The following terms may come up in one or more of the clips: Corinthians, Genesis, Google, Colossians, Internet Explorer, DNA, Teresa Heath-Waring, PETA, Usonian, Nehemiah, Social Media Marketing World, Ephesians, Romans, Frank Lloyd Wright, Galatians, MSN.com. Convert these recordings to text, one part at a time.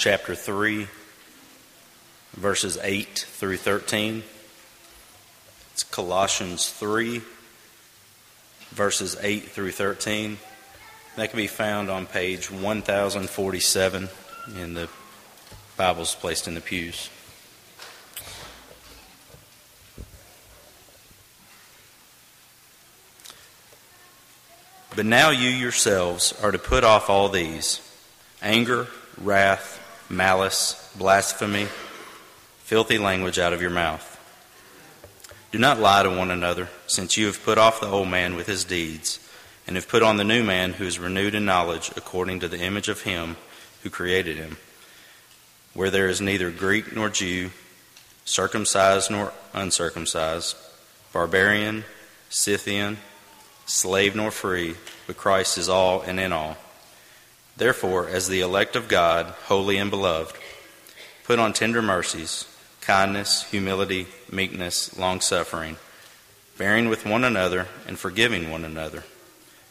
chapter 3, verses 8 through 13. It's Colossians 3, verses 8 through 13. That can be found on page 1047 in the Bibles placed in the pews. But now you yourselves are to put off all these: anger, wrath, malice, blasphemy, filthy language out of your mouth. Do not lie to one another, since you have put off the old man with his deeds, and have put on the new man who is renewed in knowledge according to the image of him who created him, where there is neither Greek nor Jew, circumcised nor uncircumcised, barbarian, Scythian, slave nor free, but Christ is all and in all. Therefore, as the elect of God, holy and beloved, put on tender mercies, kindness, humility, meekness, long-suffering, bearing with one another and forgiving one another,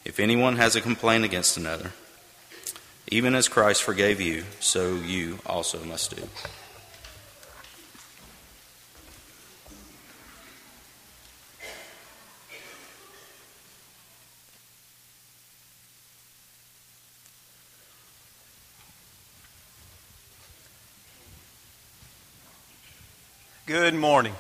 if anyone has a complaint against another. Even as Christ forgave you, so you also must do. Good morning.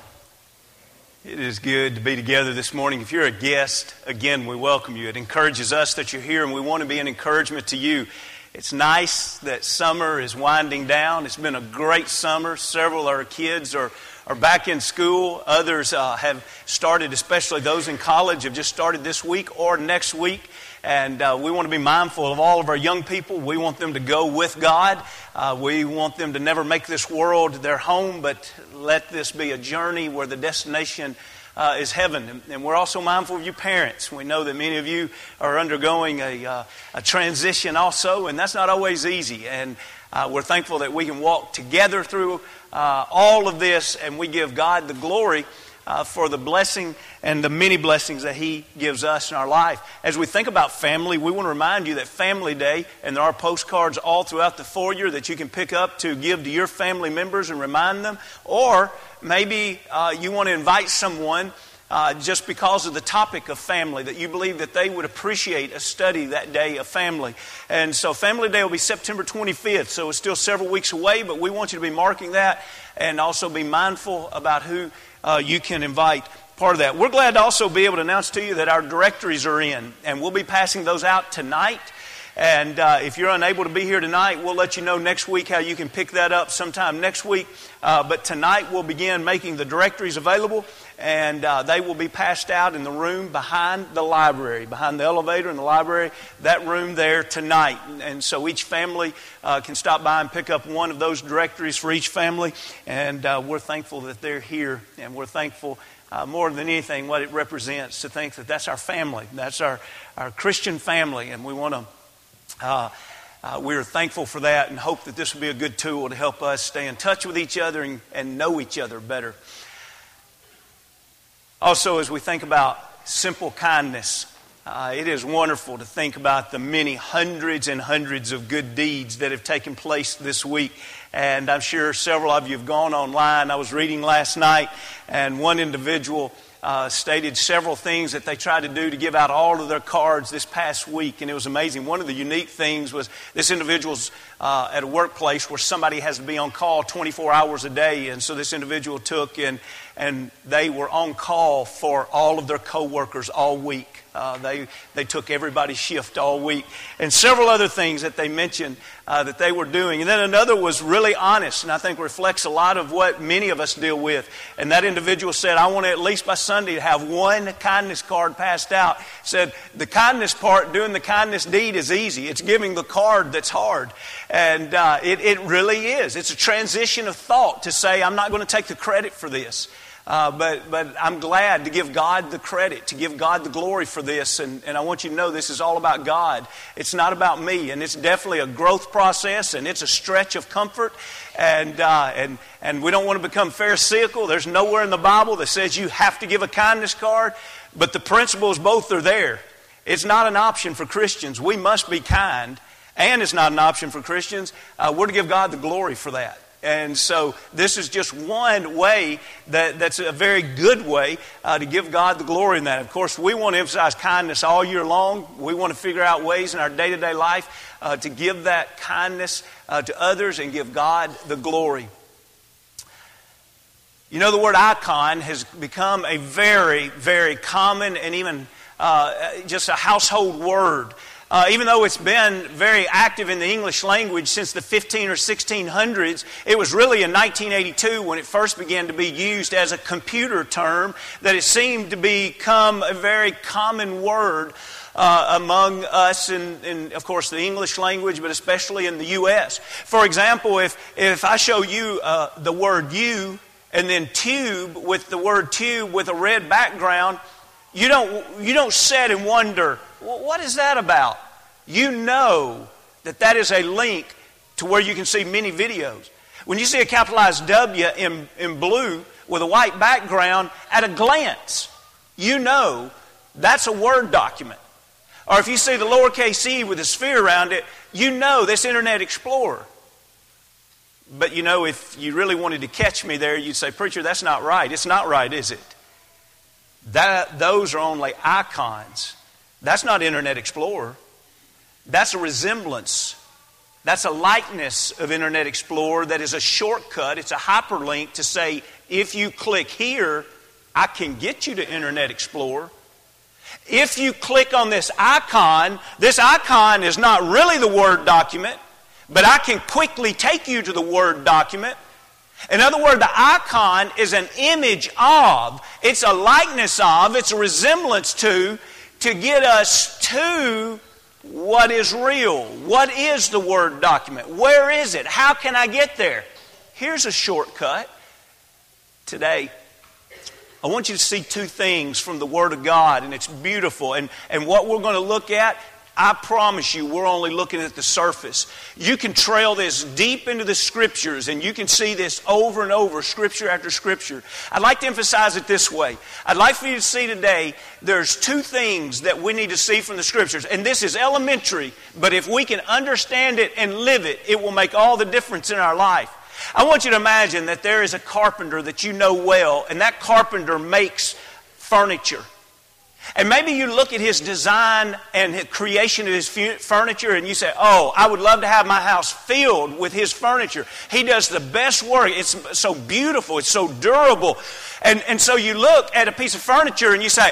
It is good to be together this morning. If you're a guest, again, we welcome you. It encourages us that you're here, and we want to be an encouragement to you. It's nice that summer is winding down. It's been a great summer. Several of our kids are back in school. Others have started, especially those in college, have just started this week or next week. And we want to be mindful of all of our young people. We want them to go with God. We want them to never make this world their home, but let this be a journey where the destination is heaven. And we're also mindful of you parents. We know that many of you are undergoing a transition also, and that's not always easy. And we're thankful that we can walk together through all of this, and we give God the glory for the blessing and the many blessings that He gives us in our life. As we think about family, we want to remind you that Family Day, and there are postcards all throughout the foyer that you can pick up to give to your family members and remind them. Or maybe you want to invite someone just because of the topic of family, that you believe that they would appreciate a study that day of family. And so Family Day will be September 25th, so it's still several weeks away, but we want you to be marking that and also be mindful about who you can invite part of that. We're glad to also be able to announce to you that our directories are in, and we'll be passing those out tonight. And if you're unable to be here tonight, we'll let you know next week how you can pick that up sometime next week. But tonight we'll begin making the directories available, and they will be passed out in the room behind the library, behind the elevator in the library, that room there tonight. And so each family can stop by and pick up one of those directories for each family. And we're thankful that they're here, and we're thankful more than anything what it represents to think that that's our family, that's our Christian family, and we want to we are thankful for that and hope that this will be a good tool to help us stay in touch with each other and know each other better. Also, as we think about simple kindness, it is wonderful to think about the many hundreds and hundreds of good deeds that have taken place this week. And I'm sure several of you have gone online. I was reading last night, and one individual stated several things that they tried to do to give out all of their cards this past week, and it was amazing. One of the unique things was this individual's at a workplace where somebody has to be on call 24 hours a day, and so this individual took and they were on call for all of their coworkers all week. They took everybody's shift all week, and several other things that they mentioned that they were doing. And then another was really honest, and I think reflects a lot of what many of us deal with. And that individual said, I want to at least by Sunday to have one kindness card passed out. Said, the kindness part, doing the kindness deed is easy. It's giving the card that's hard. And it really is. It's a transition of thought to say, I'm not going to take the credit for this. But I'm glad to give God the credit, to give God the glory for this. And I want you to know this is all about God. It's not about me. And it's definitely a growth process, and it's a stretch of comfort. And we don't want to become pharisaical. There's nowhere in the Bible that says you have to give a kindness card. But the principles both are there. It's not an option for Christians. We must be kind. and it's not an option for Christians. We're to give God the glory for that. And so this is just one way that's a very good way to give God the glory in that. Of course, we want to emphasize kindness all year long. We want to figure out ways in our day-to-day life to give that kindness to others and give God the glory. You know, the word icon has become a very, very common and even just a household word. Even though it's been very active in the English language since the 15 or 1600s, it was really in 1982 when it first began to be used as a computer term that it seemed to become a very common word among us in, of course, the English language, but especially in the U.S. For example, if I show you the word "you" and then "tube" with the word "tube" with a red background, you don't sit and wonder, well, what is that about? You know that is a link to where you can see many videos. When you see a capitalized W in blue with a white background, at a glance, you know that's a Word document. Or if you see the lowercase e with a sphere around it, you know that's Internet Explorer. But you know, if you really wanted to catch me there, you'd say, "Preacher, that's not right. It's not right, is it? Those are only icons. That's not Internet Explorer. That's a resemblance. That's a likeness of Internet Explorer that is a shortcut. It's a hyperlink to say, if you click here, I can get you to Internet Explorer. If you click on this icon is not really the Word document, but I can quickly take you to the Word document." In other words, the icon is an image of, it's a likeness of, it's a resemblance to get us to what is real. What is the Word document? Where is it? How can I get there? Here's a shortcut. Today, I want you to see two things from the Word of God, and it's beautiful. And what we're going to look at, I promise you, we're only looking at the surface. You can trail this deep into the Scriptures, and you can see this over and over, Scripture after Scripture. I'd like to emphasize it this way. I'd like for you to see today, there's two things that we need to see from the Scriptures. And this is elementary, but if we can understand it and live it, it will make all the difference in our life. I want you to imagine that there is a carpenter that you know well, and that carpenter makes furniture. And maybe you look at his design and his creation of his furniture and you say, "Oh, I would love to have my house filled with his furniture. He does the best work. It's so beautiful. It's so durable." And so you look at a piece of furniture and you say,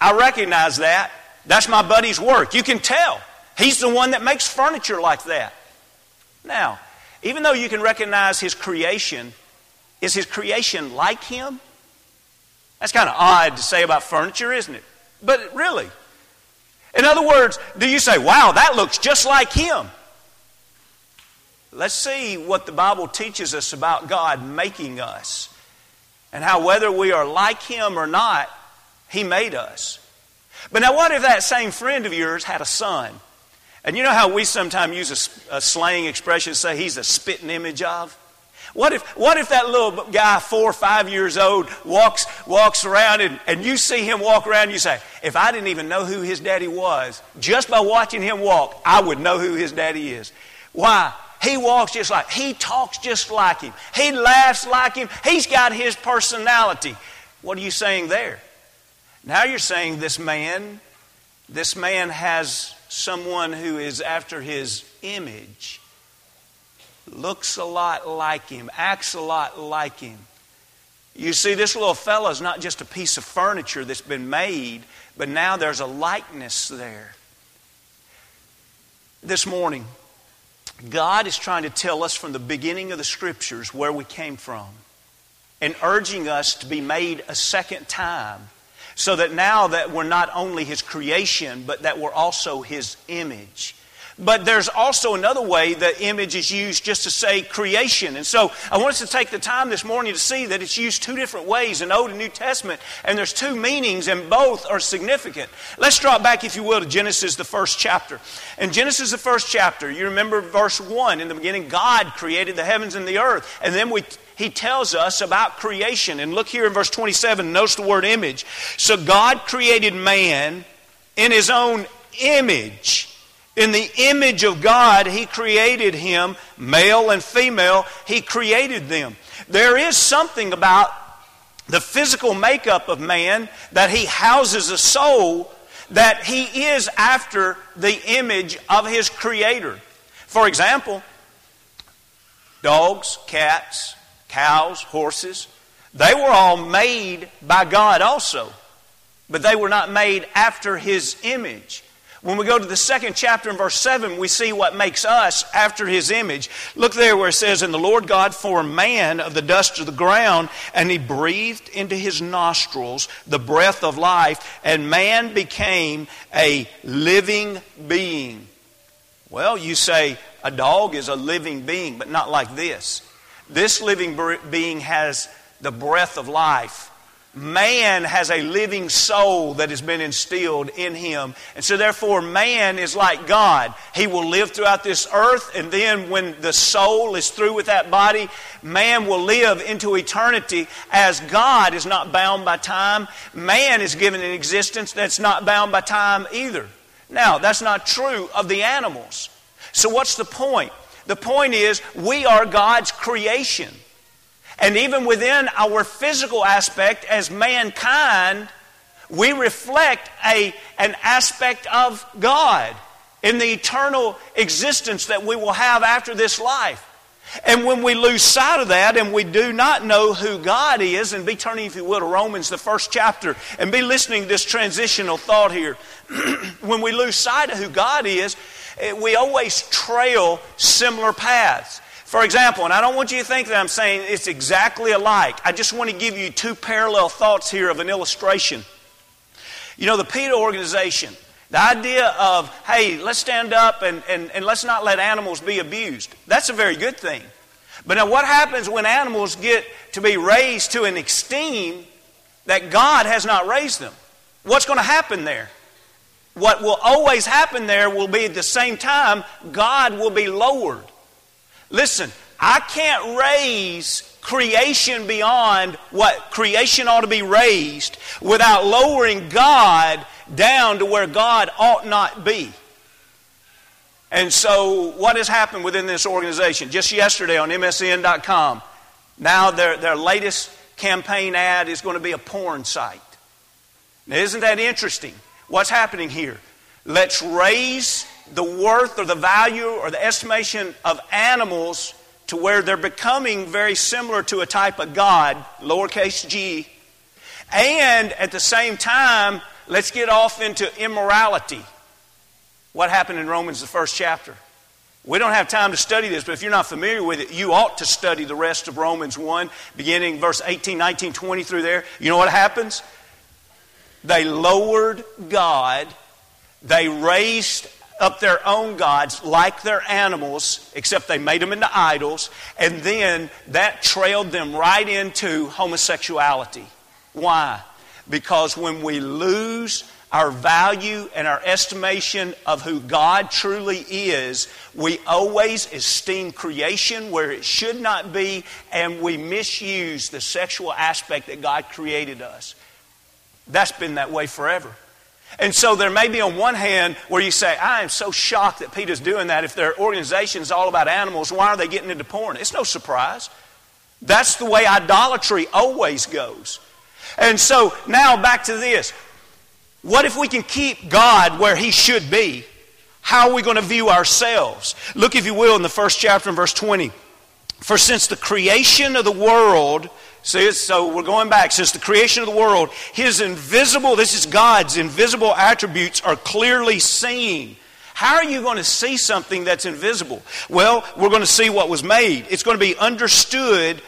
"I recognize that. That's my buddy's work." You can tell. He's the one that makes furniture like that. Now, even though you can recognize his creation, is his creation like him? That's kind of odd to say about furniture, isn't it? But really, in other words, do you say, "Wow, that looks just like him"? Let's see what the Bible teaches us about God making us and how whether we are like him or not, he made us. But now what if that same friend of yours had a son? And you know how we sometimes use a slang expression to say he's a spitting image of? What if that little guy, 4 or 5 years old, walks around and you see him walk around and you say, "If I didn't even know who his daddy was, just by watching him walk, I would know who his daddy is." Why? He walks just like, he talks just like him. He laughs like him. He's got his personality. What are you saying there? Now you're saying this man has someone who is after his image. Looks a lot like him, acts a lot like him. You see, this little fellow is not just a piece of furniture that's been made, but now there's a likeness there. This morning, God is trying to tell us from the beginning of the Scriptures where we came from and urging us to be made a second time so that now that we're not only his creation, but that we're also his image. But there's also another way that image is used just to say creation. And so I want us to take the time this morning to see that it's used two different ways in Old and New Testament. And there's two meanings and both are significant. Let's drop back, if you will, to Genesis, the first chapter. In Genesis, the first chapter, you remember verse 1. In the beginning, God created the heavens and the earth. And then He tells us about creation. And look here in verse 27. Notice the word image. So God created man in his own image. In the image of God, He created him, male and female, He created them. There is something about the physical makeup of man that He houses a soul, that he is after the image of his Creator. For example, dogs, cats, cows, horses, they were all made by God also, but they were not made after His image. When we go to the 2nd chapter in verse 7, we see what makes us after His image. Look there where it says, "And the Lord God formed man of the dust of the ground, and He breathed into his nostrils the breath of life, and man became a living being." Well, you say, a dog is a living being, but not like this. This living being has the breath of life. Man has a living soul that has been instilled in him. And so therefore, man is like God. He will live throughout this earth, and then when the soul is through with that body, man will live into eternity, as God is not bound by time. Man is given an existence that's not bound by time either. Now, that's not true of the animals. So what's the point? The point is, we are God's creation. And even within our physical aspect as mankind, we reflect an aspect of God in the eternal existence that we will have after this life. And when we lose sight of that and we do not know who God is, and be turning, if you will, to Romans, the 1st chapter, and be listening to this transitional thought here. When we lose sight of who God is, we always trail similar paths. For example, and I don't want you to think that I'm saying it's exactly alike. I just want to give you two parallel thoughts here of an illustration. You know, the PETA organization, the idea of, hey, let's stand up and let's not let animals be abused. That's a very good thing. But now what happens when animals get to be raised to an extreme that God has not raised them? What's going to happen there? What will always happen there will be, at the same time, God will be lowered. Listen, I can't raise creation beyond what creation ought to be raised without lowering God down to where God ought not be. And so what has happened within this organization? Just yesterday on MSN.com, now their latest campaign ad is going to be a porn site. Now, isn't that interesting? What's happening here? Let's raise the worth or the value or the estimation of animals to where they're becoming very similar to a type of God, lowercase g. And at the same time, let's get off into immorality. What happened in Romans, the 1st chapter? We don't have time to study this, but if you're not familiar with it, you ought to study the rest of Romans 1, beginning verse 18, 19, 20 through there. You know what happens? They lowered God. They raised up their own gods like their animals, except they made them into idols, and then that trailed them right into homosexuality. Why? Because when we lose our value and our estimation of who God truly is, we always esteem creation where it should not be, and we misuse the sexual aspect that God created us. That's been that way forever. And so there may be on one hand where you say, I am so shocked that PETA's doing that. If their organization is all about animals, why are they getting into porn? It's no surprise. That's the way idolatry always goes. And so now back to this. What if we can keep God where He should be? How are we going to view ourselves? Look, if you will, in the 1st chapter in verse 20. For since the creation of the world... See, so we're going back. Since the creation of the world, His invisible, this is God's invisible attributes are clearly seen. How are you going to see something that's invisible? Well, we're going to see what was made. It's going to be understood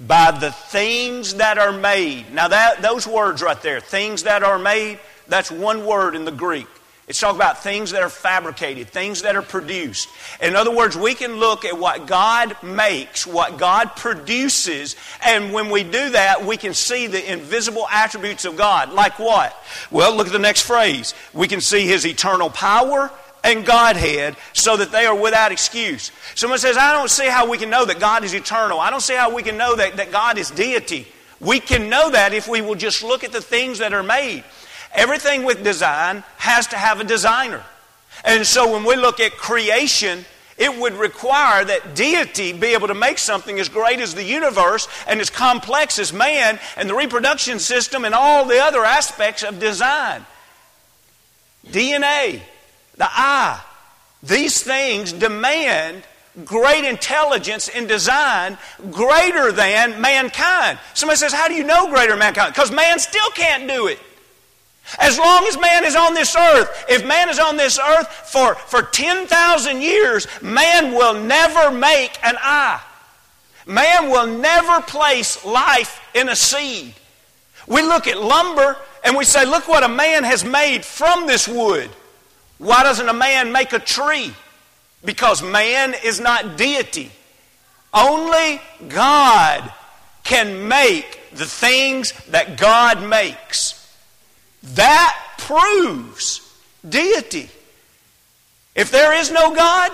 by the things that are made. Now, those words right there, things that are made, that's one word in the Greek. It's talking about things that are fabricated, things that are produced. In other words, we can look at what God makes, what God produces, and when we do that, we can see the invisible attributes of God. Like what? Well, look at the next phrase. We can see His eternal power and Godhead so that they are without excuse. Someone says, I don't see how we can know that God is eternal. I don't see how we can know that God is deity. We can know that if we will just look at the things that are made. Everything with design has to have a designer. And so when we look at creation, it would require that deity be able to make something as great as the universe and as complex as man and the reproduction system and all the other aspects of design. DNA, the eye, these things demand great intelligence in design greater than mankind. Somebody says, how do you know greater than mankind? Because man still can't do it. As long as man is on this earth, if man is on this earth for 10,000 years, man will never make an eye. Man will never place life in a seed. We look at lumber and we say, look what a man has made from this wood. Why doesn't a man make a tree? Because man is not deity. Only God can make the things that God makes. That proves deity. If there is no God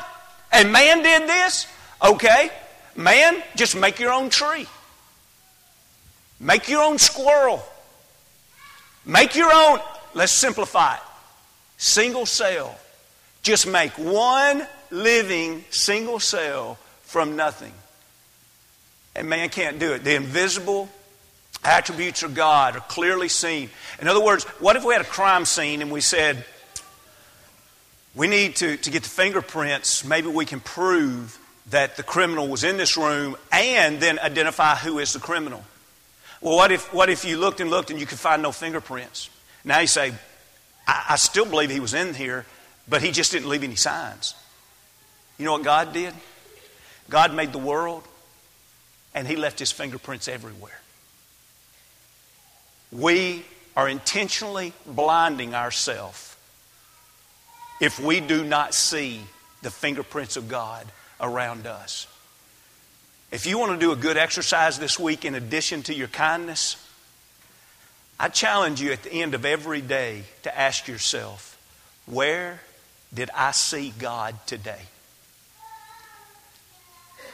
and man did this, okay, man, just make your own tree. Make your own squirrel. Make your own, let's simplify it, single cell. Just make one living single cell from nothing. And man can't do it. The invisible attributes of God are clearly seen. In other words, what if we had a crime scene and we said, we need to get the fingerprints, maybe we can prove that the criminal was in this room and then identify who is the criminal. Well, what if you looked and you could find no fingerprints? Now you say, I still believe he was in here, but he just didn't leave any signs. You know what God did? God made the world and he left his fingerprints everywhere. We are intentionally blinding ourselves if we do not see the fingerprints of God around us. If you want to do a good exercise this week in addition to your kindness, I challenge you at the end of every day to ask yourself, where did I see God today?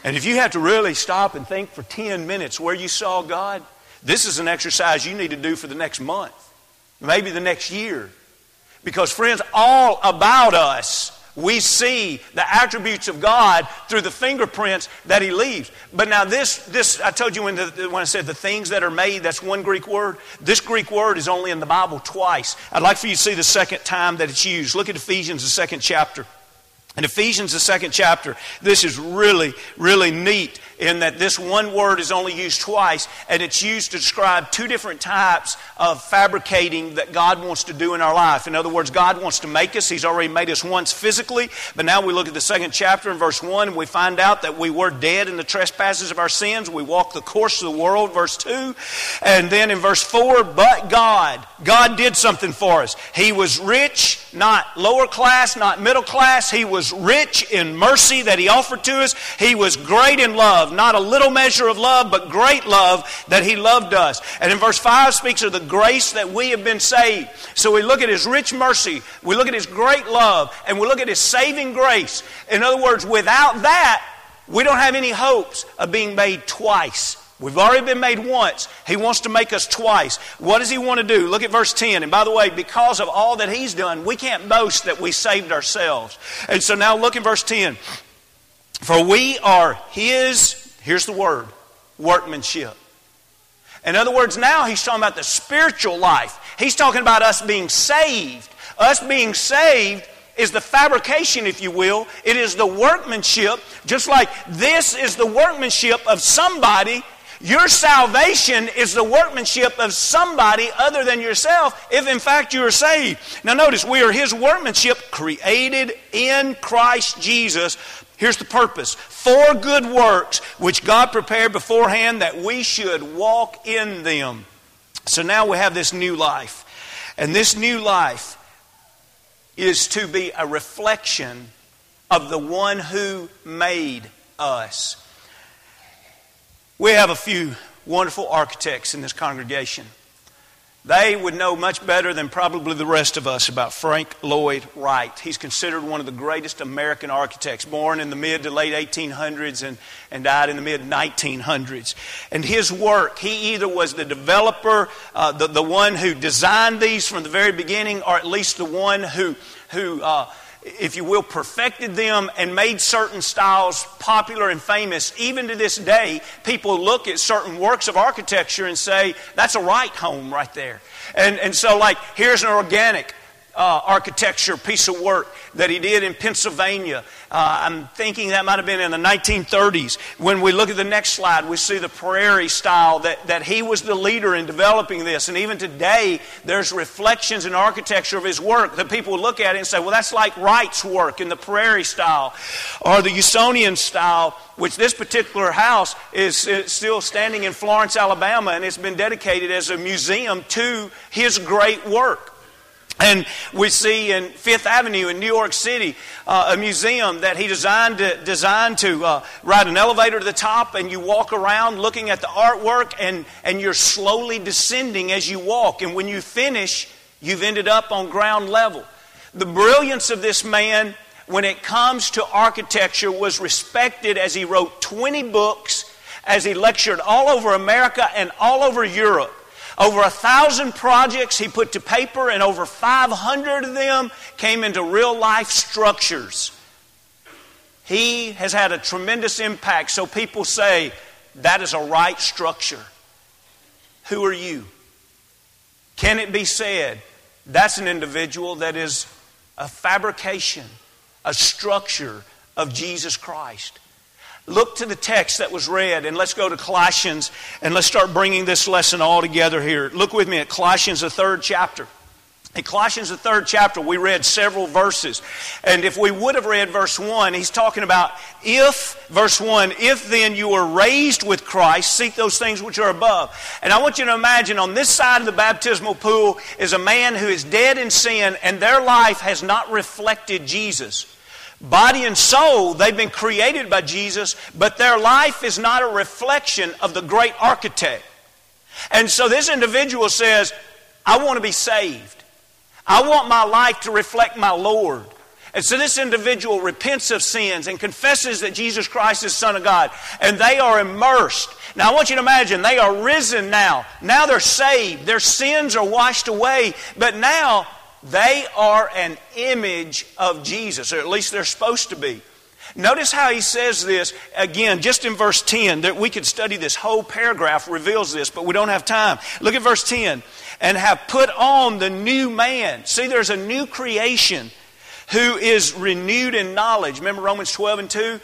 And if you have to really stop and think for 10 minutes where you saw God, this is an exercise you need to do for the next month, maybe the next year. Because friends, all about us, we see the attributes of God through the fingerprints that he leaves. But now this I told you when I said the things that are made, that's one Greek word. This Greek word is only in the Bible twice. I'd like for you to see the second time that it's used. Look at Ephesians, the second chapter. In Ephesians, the second chapter, this is really, really neat in that this one word is only used twice, and it's used to describe two different types of fabricating that God wants to do in our life. In other words, God wants to make us. He's already made us once physically, but now we look at the second chapter in verse 1, and we find out that we were dead in the trespasses of our sins. We walked the course of the world, verse 2. And then in verse 4, but God did something for us. He was rich, not lower class, not middle class. He was rich in mercy that he offered to us. He was great in love, not a little measure of love, but great love that he loved us. And in verse 5 speaks of the grace that we have been saved. So we look at his rich mercy, we look at his great love, and we look at his saving grace. In other words, without that, we don't have any hopes of being made twice. We've already been made once. He wants to make us twice. What does he want to do? Look at verse 10. And by the way, because of all that he's done, we can't boast that we saved ourselves. And so now look in verse 10. For we are his, here's the word, workmanship. In other words, now he's talking about the spiritual life. He's talking about us being saved. Us being saved is the fabrication, if you will. It is the workmanship, just like this is the workmanship of somebody. Your salvation is the workmanship of somebody other than yourself, if in fact you are saved. Now notice, we are his workmanship created in Christ Jesus. Here's the purpose. For good works, which God prepared beforehand that we should walk in them. So now we have this new life. And this new life is to be a reflection of the one who made us. We have a few wonderful architects in this congregation. They would know much better than probably the rest of us about Frank Lloyd Wright. He's considered one of the greatest American architects, born in the mid to late 1800s and died in the mid 1900s. And his work, he either was the developer, the one who designed these from the very beginning, or at least the one who if you will, perfected them and made certain styles popular and famous. Even to this day, people look at certain works of architecture and say, that's a Wright home right there. And so, like, here's an organic architecture piece of work that he did in Pennsylvania. I'm thinking that might have been in the 1930s. When we look at the next slide, we see the prairie style that he was the leader in developing this. And even today, there's reflections in architecture of his work that people look at it and say, well, that's like Wright's work in the prairie style or the Usonian style, which this particular house is still standing in Florence, Alabama, and it's been dedicated as a museum to his great work. And we see in Fifth Avenue in New York City a museum that he designed to ride an elevator to the top, and you walk around looking at the artwork, and you're slowly descending as you walk. And when you finish, you've ended up on ground level. The brilliance of this man when it comes to architecture was respected as he wrote 20 books, as he lectured all over America and all over Europe. Over 1,000 projects he put to paper, and over 500 of them came into real-life structures. He has had a tremendous impact, so people say, that is a right structure. Who are you? Can it be said, that's an individual that is a fabrication, a structure of Jesus Christ? Look to the text that was read, and let's go to Colossians, and let's start bringing this lesson all together here. Look with me at Colossians, the third chapter. In Colossians, the third chapter, we read several verses. And if we would have read verse 1, he's talking about if then you were raised with Christ, seek those things which are above. And I want you to imagine on this side of the baptismal pool is a man who is dead in sin, and their life has not reflected Jesus. Body and soul, they've been created by Jesus, but their life is not a reflection of the great architect. And so this individual says, I want to be saved. I want my life to reflect my Lord. And so this individual repents of sins and confesses that Jesus Christ is Son of God. And they are immersed. Now I want you to imagine, they are risen now. Now they're saved. Their sins are washed away. But now they are an image of Jesus, or at least they're supposed to be. Notice how he says this, again, just in verse 10, that we could study this whole paragraph reveals this, but we don't have time. Look at verse 10. And have put on the new man. See, there's a new creation who is renewed in knowledge. Remember Romans 12:2?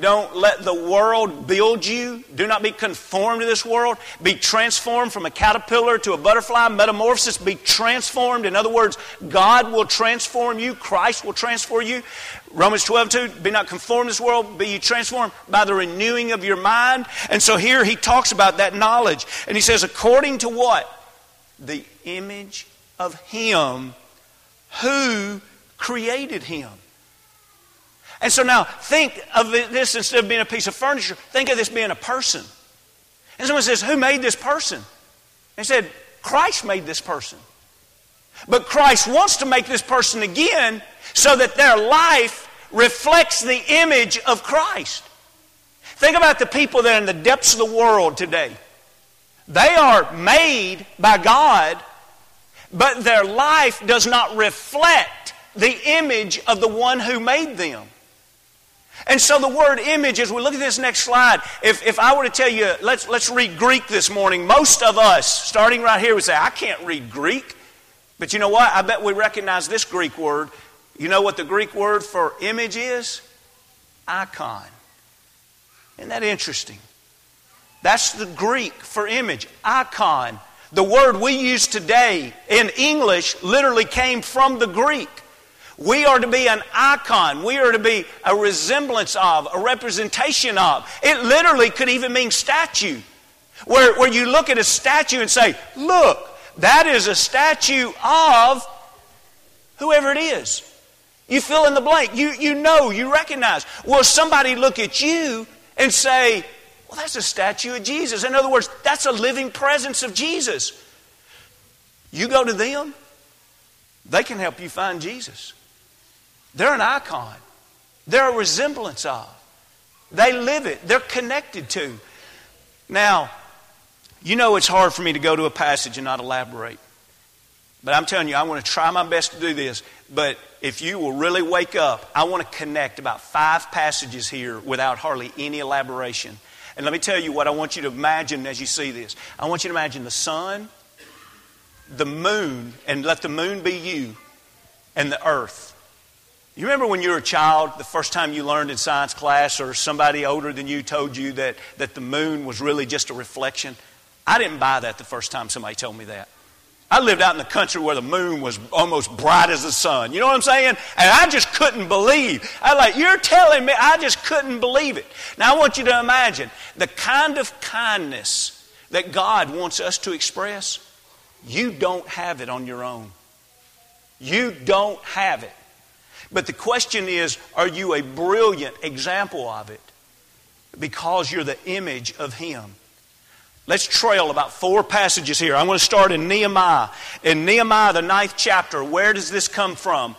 Don't let the world build you. Do not be conformed to this world. Be transformed from a caterpillar to a butterfly. Metamorphosis, be transformed. In other words, God will transform you. Christ will transform you. Romans 12:2, be not conformed to this world, be you transformed by the renewing of your mind. And so here he talks about that knowledge. And he says, according to what? The image of Him who created him. And so now, think of this instead of being a piece of furniture, think of this being a person. And someone says, who made this person? They said, Christ made this person. But Christ wants to make this person again so that their life reflects the image of Christ. Think about the people that are in the depths of the world today. They are made by God, but their life does not reflect the image of the one who made them. And so the word image, as we look at this next slide, if I were to tell you, let's read Greek this morning, most of us, starting right here, would say, I can't read Greek. But you know what? I bet we recognize this Greek word. You know what the Greek word for image is? Icon. Isn't that interesting? That's the Greek for image, icon. The word we use today in English literally came from the Greek. We are to be an icon. We are to be a resemblance of, a representation of. It literally could even mean statue. Where you look at a statue and say, look, that is a statue of whoever it is. You fill in the blank. You know, you recognize. Will somebody look at you and say, well, that's a statue of Jesus. In other words, that's a living presence of Jesus. You go to them, they can help you find Jesus. They're an icon. They're a resemblance of. They live it. They're connected to. Now, you know it's hard for me to go to a passage and not elaborate. But I'm telling you, I want to try my best to do this. But If you will really wake up, I want to connect about 5 passages here without hardly any elaboration. And let me tell you what I want you to imagine as you see this. I want you to imagine the sun, the moon, and let the moon be you, and the earth. You remember when you were a child, the first time you learned in science class or somebody older than you told you that the moon was really just a reflection? I didn't buy that the first time somebody told me that. I lived out in the country where the moon was almost bright as the sun. You know what I'm saying? And I just couldn't believe. You're telling me, I just couldn't believe it. Now I want you to imagine the kind of kindness that God wants us to express. You don't have it on your own. You don't have it. But the question is, are you a brilliant example of it? Because you're the image of Him. Let's trail about 4 passages here. I'm going to start in Nehemiah. In Nehemiah, the 9th chapter, where does this come from?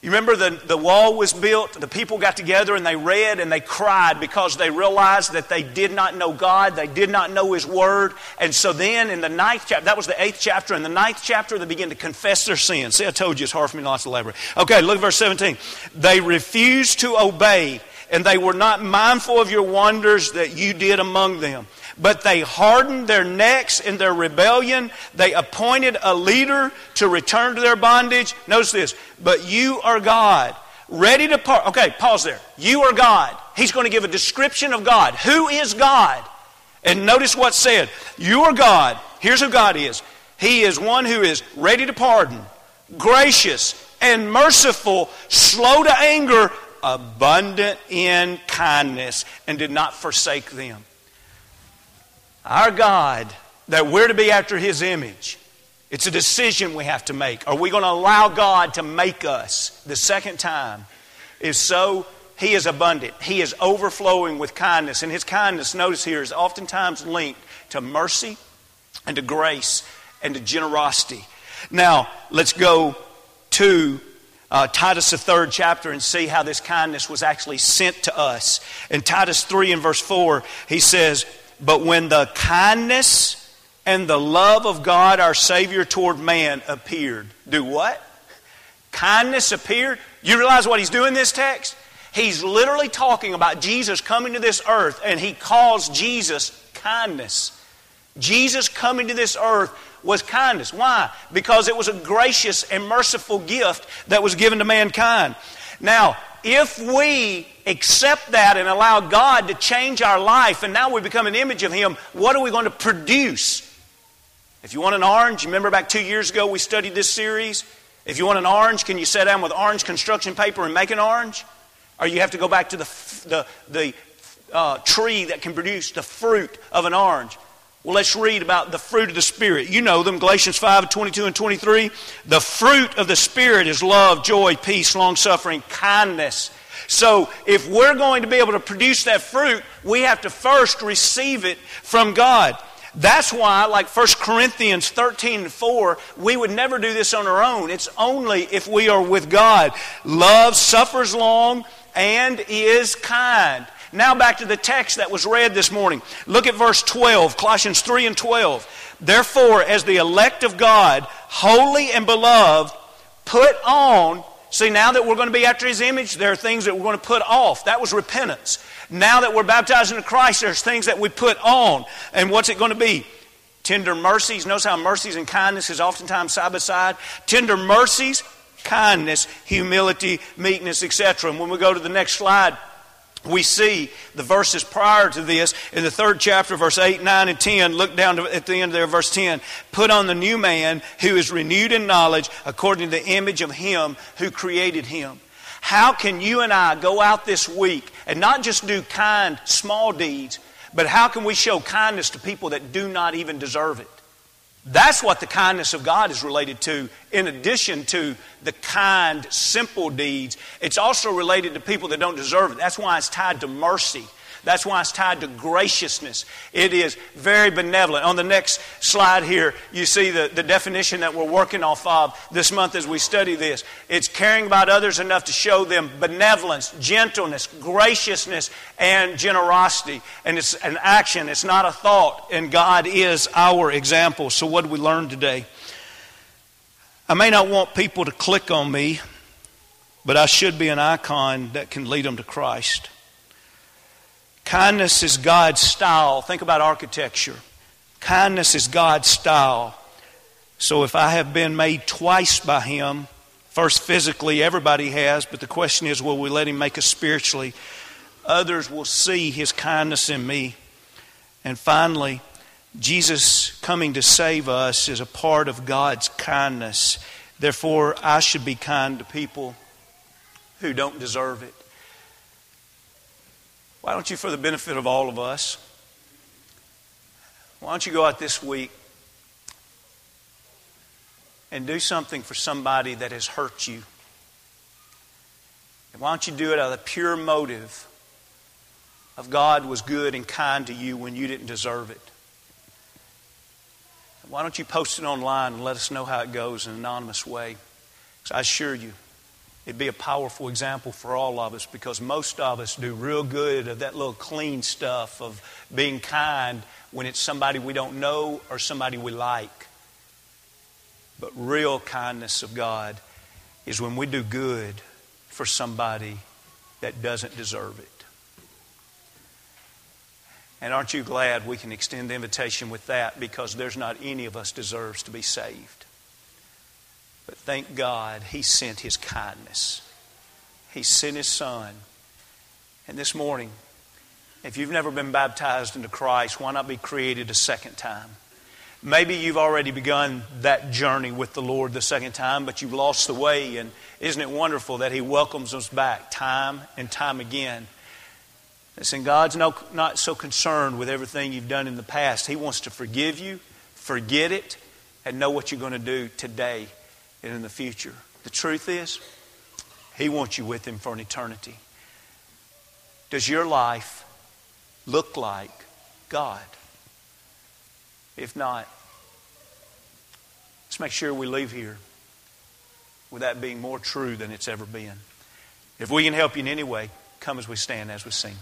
You remember the wall was built, the people got together and they read and they cried because they realized that they did not know God, they did not know His Word. And so then in the 9th chapter, that was the 8th chapter, in the 9th chapter they begin to confess their sins. See, I told you it's hard for me not to elaborate. Okay, look at verse 17. They refused to obey and they were not mindful of your wonders that you did among them. But they hardened their necks in their rebellion. They appointed a leader to return to their bondage. Notice this. But you are God, ready to part. Okay, pause there. You are God. He's going to give a description of God. Who is God? And notice what's said. You are God. Here's who God is. He is one who is ready to pardon, gracious and merciful, slow to anger, abundant in kindness, and did not forsake them. Our God, that we're to be after His image, it's a decision we have to make. Are we going to allow God to make us the second time? If so, He is abundant. He is overflowing with kindness. And His kindness, notice here, is oftentimes linked to mercy and to grace and to generosity. Now, let's go to Titus, the 3rd chapter, and see how this kindness was actually sent to us. In Titus 3 and verse 4, he says, but when the kindness and the love of God our Savior toward man appeared. Do what? Kindness appeared? You realize what he's doing in this text? He's literally talking about Jesus coming to this earth, and he calls Jesus kindness. Jesus coming to this earth was kindness. Why? Because it was a gracious and merciful gift that was given to mankind. Now, if we accept that and allow God to change our life, and now we become an image of Him, what are we going to produce? If you want an orange, remember back 2 years ago we studied this series? If you want an orange, can you sit down with orange construction paper and make an orange? Or you have to go back to the tree that can produce the fruit of an orange. Well, let's read about the fruit of the Spirit. You know them, Galatians 5, 22 and 23. The fruit of the Spirit is love, joy, peace, long-suffering, kindness. So if we're going to be able to produce that fruit, we have to first receive it from God. That's why, like 1 Corinthians 13 and 4, we would never do this on our own. It's only if we are with God. Love suffers long and is kind. Now back to the text that was read this morning. Look at verse 12, Colossians 3 and 12. Therefore, as the elect of God, holy and beloved, put on... See, now that we're going to be after His image, there are things that we're going to put off. That was repentance. Now that we're baptized into Christ, there's things that we put on. And what's it going to be? Tender mercies. Notice how mercies and kindness is oftentimes side by side. Tender mercies, kindness, humility, meekness, etc. And when we go to the next slide, we see the verses prior to this in the 3rd chapter, verse 8, 9, and 10. Look down at the end there, verse 10. Put on the new man who is renewed in knowledge according to the image of Him who created him. How can you and I go out this week and not just do kind, small deeds, but how can we show kindness to people that do not even deserve it? That's what the kindness of God is related to, in addition to the kind, simple deeds. It's also related to people that don't deserve it. That's why it's tied to mercy. That's why it's tied to graciousness. It is very benevolent. On the next slide here, you see the definition that we're working off of this month as we study this. It's caring about others enough to show them benevolence, gentleness, graciousness, and generosity. And it's an action. It's not a thought. And God is our example. So what did we learn today? I may not want people to click on me, But I should be an icon that can lead them to Christ. Kindness is God's style. Think about architecture. Kindness is God's style. So if I have been made twice by Him, first physically, everybody has, but the question is, will we let Him make us spiritually? Others will see His kindness in me. And finally, Jesus coming to save us is a part of God's kindness. Therefore, I should be kind to people who don't deserve it. Why don't you, for the benefit of all of us, why don't you go out this week and do something for somebody that has hurt you? And why don't you do it out of the pure motive of God was good and kind to you when you didn't deserve it? And why don't you post it online and let us know how it goes in an anonymous way? Because I assure you, it'd be a powerful example for all of us, because most of us do real good of that little clean stuff of being kind when it's somebody we don't know or somebody we like. But real kindness of God is when we do good for somebody that doesn't deserve it. And aren't you glad we can extend the invitation with that, because there's not any of us deserves to be saved. But thank God He sent His kindness. He sent His Son. And this morning, if you've never been baptized into Christ, why not be created a second time? Maybe you've already begun that journey with the Lord the second time, but you've lost the way. And isn't it wonderful that He welcomes us back time and time again? Listen, God's not so concerned with everything you've done in the past. He wants to forgive you, forget it, and know what you're going to do today and in the future. The truth is, He wants you with Him for an eternity. Does your life look like God? If not, let's make sure we leave here with that being more true than it's ever been. If we can help you in any way, come as we stand, as we sing.